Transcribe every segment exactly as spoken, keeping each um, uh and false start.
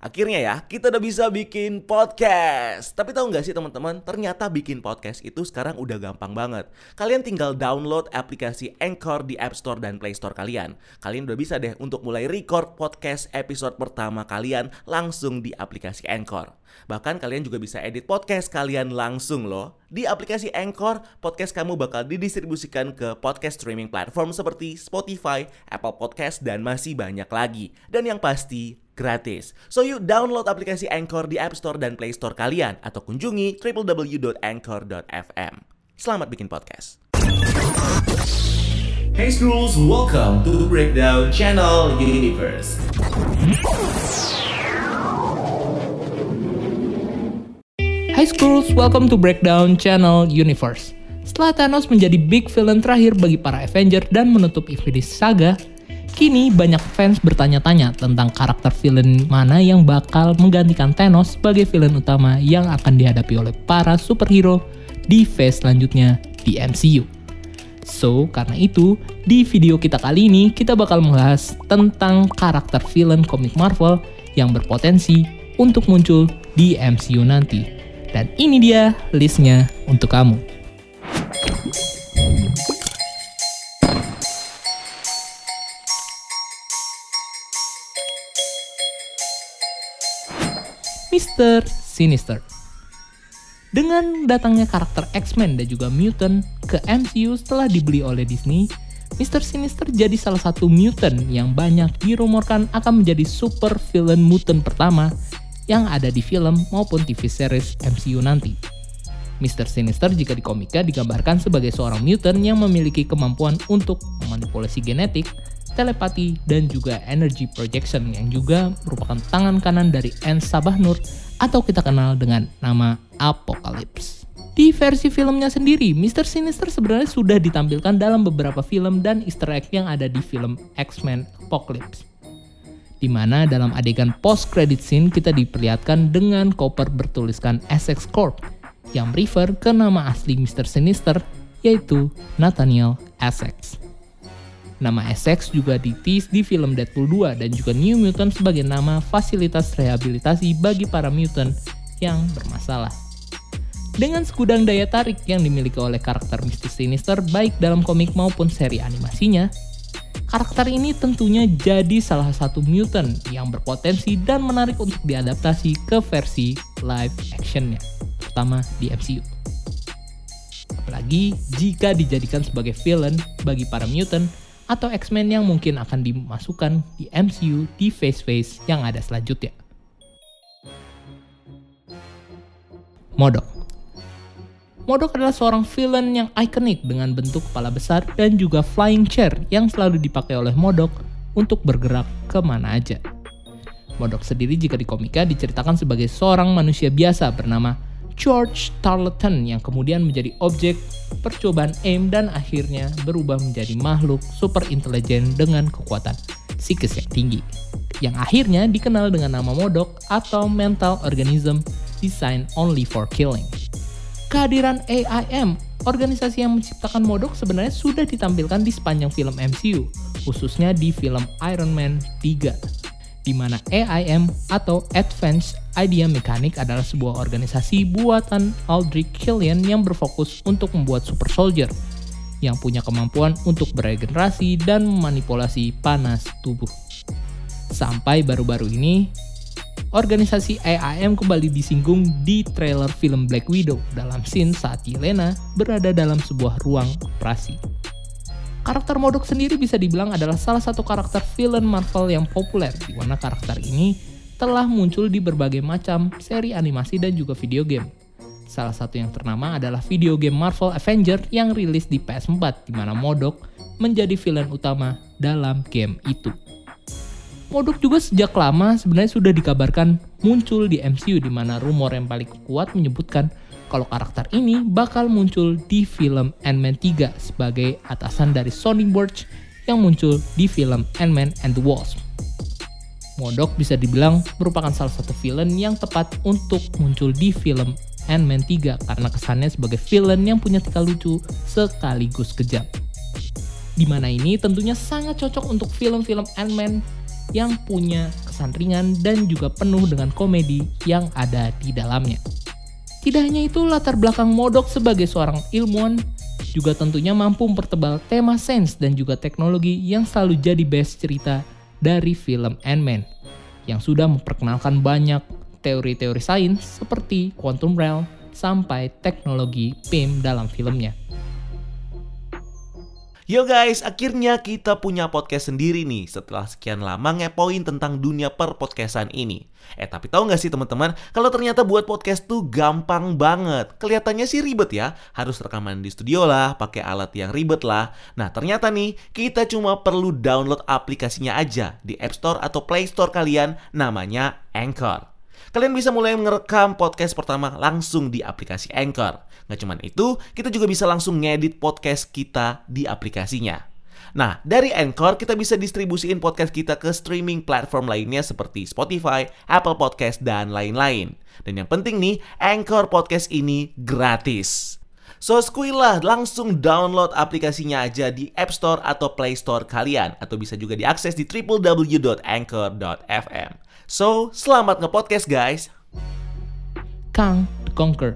Akhirnya ya, kita udah bisa bikin podcast. Tapi tahu nggak sih teman-teman, ternyata bikin podcast itu sekarang udah gampang banget. Kalian tinggal download aplikasi Anchor di App Store dan Play Store kalian. Kalian udah bisa deh untuk mulai record podcast episode pertama kalian langsung di aplikasi Anchor. Bahkan kalian juga bisa edit podcast kalian langsung loh. Di aplikasi Anchor, podcast kamu bakal didistribusikan ke podcast streaming platform seperti Spotify, Apple Podcast, dan masih banyak lagi. Dan yang pasti, gratis. So you download aplikasi Anchor di App Store dan Play Store kalian atau kunjungi double-u double-u double-u dot anchor dot f m. Selamat bikin podcast. Hey Skrulls, welcome to Breakdown Channel Universe. Hey Skrulls, welcome to Breakdown Channel Universe. Setelah Thanos menjadi big villain terakhir bagi para Avengers dan menutup Infinity saga, kini banyak fans bertanya-tanya tentang karakter villain mana yang bakal menggantikan Thanos sebagai villain utama yang akan dihadapi oleh para superhero di phase selanjutnya di M C U. So, karena itu, di video kita kali ini kita bakal membahas tentang karakter villain komik Marvel yang berpotensi untuk muncul di M C U nanti. Dan ini dia listnya untuk kamu. mister Sinister. Dengan datangnya karakter X-Men dan juga Mutant ke M C U setelah dibeli oleh Disney, mister Sinister jadi salah satu Mutant yang banyak dirumorkan akan menjadi super villain Mutant pertama yang ada di film maupun T V series M C U nanti. mister Sinister jika di komiknya digambarkan sebagai seorang Mutant yang memiliki kemampuan untuk memanipulasi genetik, telepati, dan juga energy projection yang juga merupakan tangan kanan dari En Sabah Nur atau kita kenal dengan nama Apocalypse. Di versi filmnya sendiri, mister Sinister sebenarnya sudah ditampilkan dalam beberapa film dan easter egg yang ada di film X-Men Apocalypse. Di mana dalam adegan post-credit scene kita diperlihatkan dengan koper bertuliskan Essex Corp yang refer ke nama asli mister Sinister yaitu Nathaniel Essex. Nama Essex juga ditease di film Deadpool dua dan juga New Mutant sebagai nama fasilitas rehabilitasi bagi para mutant yang bermasalah. Dengan segudang daya tarik yang dimiliki oleh karakter mister Sinister baik dalam komik maupun seri animasinya, karakter ini tentunya jadi salah satu mutant yang berpotensi dan menarik untuk diadaptasi ke versi live actionnya, terutama di M C U. Apalagi jika dijadikan sebagai villain bagi para mutant atau X-Men yang mungkin akan dimasukkan di M C U di phase-phase yang ada selanjutnya. Modok. Modok adalah seorang villain yang ikonik dengan bentuk kepala besar dan juga flying chair yang selalu dipakai oleh Modok untuk bergerak kemana aja. Modok sendiri jika di komika diceritakan sebagai seorang manusia biasa bernama George Tarleton yang kemudian menjadi objek percobaan AIM dan akhirnya berubah menjadi makhluk super intelijen dengan kekuatan psikis yang tinggi yang akhirnya dikenal dengan nama Modok atau Mental Organism Designed Only for Killing. Kehadiran A I M, organisasi yang menciptakan Modok, sebenarnya sudah ditampilkan di sepanjang film M C U, khususnya di film Iron Man tiga. Di mana A I M atau Advanced Idea Mechanic adalah sebuah organisasi buatan Aldrich Killian yang berfokus untuk membuat super soldier yang punya kemampuan untuk beregenerasi dan memanipulasi panas tubuh. Sampai baru-baru ini, organisasi A I M kembali disinggung di trailer film Black Widow dalam scene saat Yelena berada dalam sebuah ruang operasi. Karakter Modok sendiri bisa dibilang adalah salah satu karakter villain Marvel yang populer, di mana karakter ini telah muncul di berbagai macam seri animasi dan juga video game. Salah satu yang ternama adalah video game Marvel Avengers yang rilis di P S empat, di mana Modok menjadi villain utama dalam game itu. Modok juga sejak lama sebenarnya sudah dikabarkan muncul di M C U, di mana rumor yang paling kuat menyebutkan kalau karakter ini bakal muncul di film Ant-Man tiga sebagai atasan dari Sonny Burch yang muncul di film Ant-Man and the Wasp. Modok bisa dibilang merupakan salah satu villain yang tepat untuk muncul di film Ant-Man tiga karena kesannya sebagai villain yang punya tingkah lucu sekaligus kejam. Dimana ini tentunya sangat cocok untuk film-film Ant-Man yang punya kesan ringan dan juga penuh dengan komedi yang ada di dalamnya. Tidak hanya itu, latar belakang Modok sebagai seorang ilmuwan juga tentunya mampu mempertebal tema sains dan juga teknologi yang selalu jadi best cerita dari film Ant-Man, yang sudah memperkenalkan banyak teori-teori sains seperti Quantum Realm sampai teknologi P I M dalam filmnya. Yo guys, akhirnya kita punya podcast sendiri nih setelah sekian lama ngepoin tentang dunia perpodcastan ini. Eh tapi tahu nggak sih teman-teman, kalau ternyata buat podcast tuh gampang banget. Kelihatannya sih ribet ya, harus rekaman di studio lah, pakai alat yang ribet lah. Nah ternyata nih, kita cuma perlu download aplikasinya aja di App Store atau Play Store kalian, namanya Anchor. Kalian bisa mulai merekam podcast pertama langsung di aplikasi Anchor. Nggak cuma itu, kita juga bisa langsung ngedit podcast kita di aplikasinya. Nah, dari Anchor kita bisa distribusiin podcast kita ke streaming platform lainnya seperti Spotify, Apple Podcast, dan lain-lain. Dan yang penting nih, Anchor Podcast ini gratis. So, skuilah langsung download aplikasinya aja di App Store atau Play Store kalian. Atau bisa juga diakses di double-u double-u double-u dot anchor dot f m. So, selamat nge-podcast guys! Kang the Conqueror.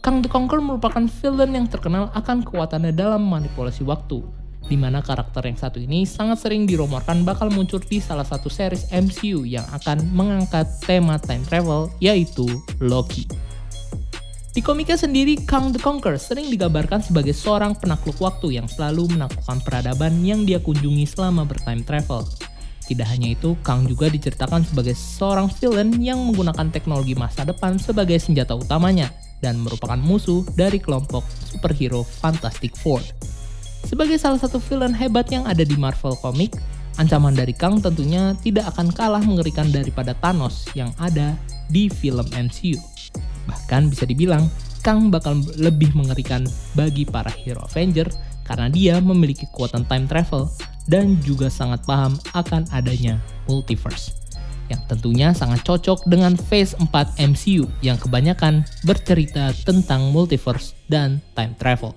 Kang the Conqueror merupakan villain yang terkenal akan kekuatannya dalam manipulasi waktu, di mana karakter yang satu ini sangat sering dirumorkan bakal muncul di salah satu series M C U yang akan mengangkat tema time travel, yaitu Loki. Di komiknya sendiri, Kang the Conqueror sering digambarkan sebagai seorang penakluk waktu yang selalu menaklukkan peradaban yang dia kunjungi selama bertime travel. Tidak hanya itu, Kang juga diceritakan sebagai seorang villain yang menggunakan teknologi masa depan sebagai senjata utamanya dan merupakan musuh dari kelompok superhero Fantastic Four. Sebagai salah satu villain hebat yang ada di Marvel Comics, ancaman dari Kang tentunya tidak akan kalah mengerikan daripada Thanos yang ada di film M C U. Bahkan bisa dibilang, Kang bakal lebih mengerikan bagi para hero Avenger karena dia memiliki kekuatan time travel dan juga sangat paham akan adanya multiverse, yang tentunya sangat cocok dengan Phase empat M C U yang kebanyakan bercerita tentang multiverse dan time travel.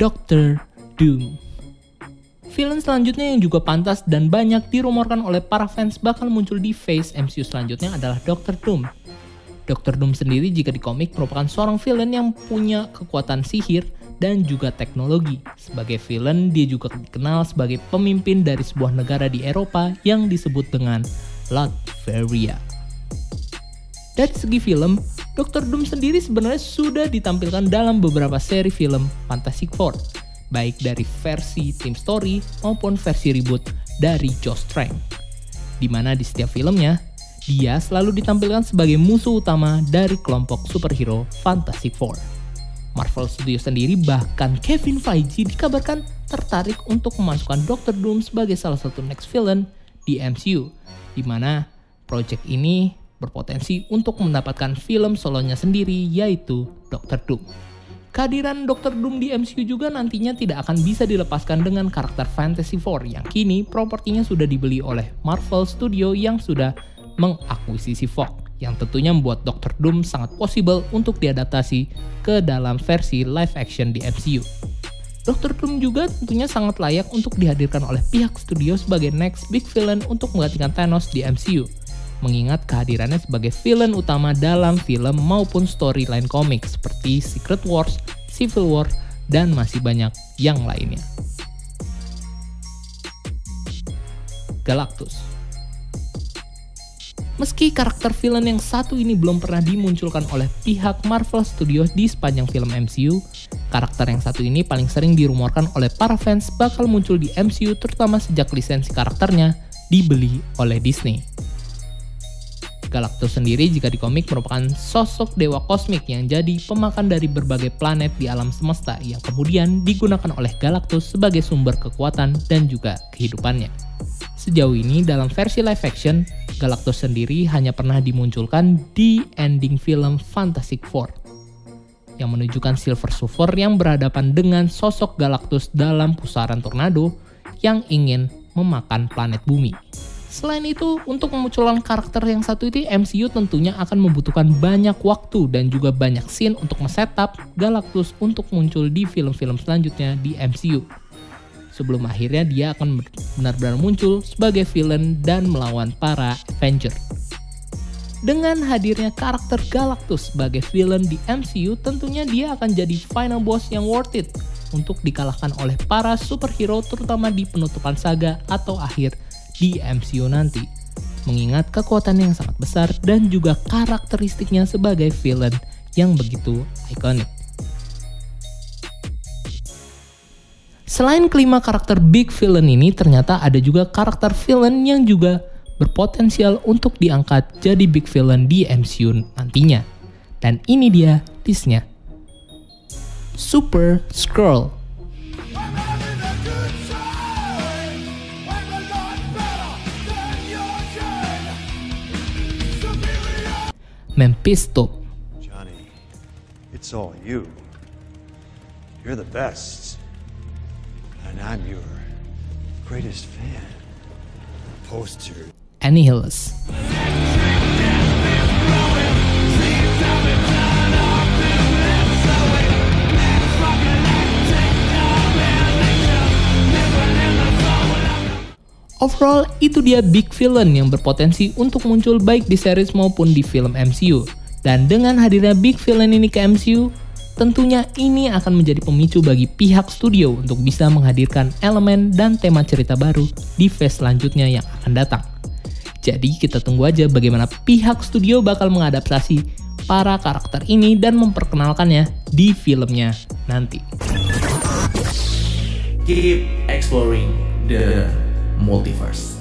Doctor Doom. Film selanjutnya yang juga pantas dan banyak dirumorkan oleh para fans bakal muncul di Phase M C U selanjutnya adalah Doctor Doom. Doctor Doom sendiri jika di komik merupakan seorang villain yang punya kekuatan sihir dan juga teknologi. Sebagai villain, dia juga dikenal sebagai pemimpin dari sebuah negara di Eropa yang disebut dengan Latveria. Dari segi film, Doctor Doom sendiri sebenarnya sudah ditampilkan dalam beberapa seri film Fantastic Four, baik dari versi Team Story maupun versi reboot dari Josh Trank, di mana di setiap filmnya, dia selalu ditampilkan sebagai musuh utama dari kelompok superhero Fantastic Four. Marvel Studio sendiri bahkan Kevin Feige dikabarkan tertarik untuk memasukkan Doctor Doom sebagai salah satu next villain di M C U, di mana project ini berpotensi untuk mendapatkan film solonya sendiri yaitu Doctor Doom. Kehadiran Doctor Doom di M C U juga nantinya tidak akan bisa dilepaskan dengan karakter Fantastic Four yang kini propertinya sudah dibeli oleh Marvel Studio yang sudah mengakuisisi Fox, yang tentunya membuat Doctor Doom sangat possible untuk diadaptasi ke dalam versi live action di M C U. Doctor Doom juga tentunya sangat layak untuk dihadirkan oleh pihak studio sebagai next big villain untuk menggantikan Thanos di M C U, mengingat kehadirannya sebagai villain utama dalam film maupun storyline komik seperti Secret Wars, Civil War, dan masih banyak yang lainnya. Galactus. Meski karakter villain yang satu ini belum pernah dimunculkan oleh pihak Marvel Studios di sepanjang film M C U, karakter yang satu ini paling sering dirumorkan oleh para fans bakal muncul di M C U terutama sejak lisensi karakternya dibeli oleh Disney. Galactus sendiri jika di komik merupakan sosok dewa kosmik yang jadi pemakan dari berbagai planet di alam semesta yang kemudian digunakan oleh Galactus sebagai sumber kekuatan dan juga kehidupannya. Sejauh ini dalam versi live action, Galactus sendiri hanya pernah dimunculkan di ending film Fantastic Four yang menunjukkan Silver Surfer yang berhadapan dengan sosok Galactus dalam pusaran tornado yang ingin memakan planet bumi. Selain itu, untuk memunculkan karakter yang satu itu, M C U tentunya akan membutuhkan banyak waktu dan juga banyak scene untuk men-setup Galactus untuk muncul di film-film selanjutnya di M C U. sebelum akhirnya dia akan benar-benar muncul sebagai villain dan melawan para Avenger. Dengan hadirnya karakter Galactus sebagai villain di M C U, tentunya dia akan jadi final boss yang worth it untuk dikalahkan oleh para superhero, terutama di penutupan saga atau akhir di M C U nanti. Mengingat kekuatan yang sangat besar dan juga karakteristiknya sebagai villain yang begitu ikonik. Selain kelima karakter big villain ini, ternyata ada juga karakter villain yang juga berpotensial untuk diangkat jadi big villain di M C U nantinya. Dan ini dia listnya. Super Skrull. Mephisto. Johnny, it's all you. You're the best. And I'm your greatest fan. Poster. Annihilus. Overall, itu dia big villain yang berpotensi untuk muncul baik di series maupun di film M C U. Dan dengan hadirnya big villain ini ke M C U, tentunya ini akan menjadi pemicu bagi pihak studio untuk bisa menghadirkan elemen dan tema cerita baru di phase selanjutnya yang akan datang. Jadi kita tunggu aja bagaimana pihak studio bakal mengadaptasi para karakter ini dan memperkenalkannya di filmnya nanti. Keep exploring the multiverse.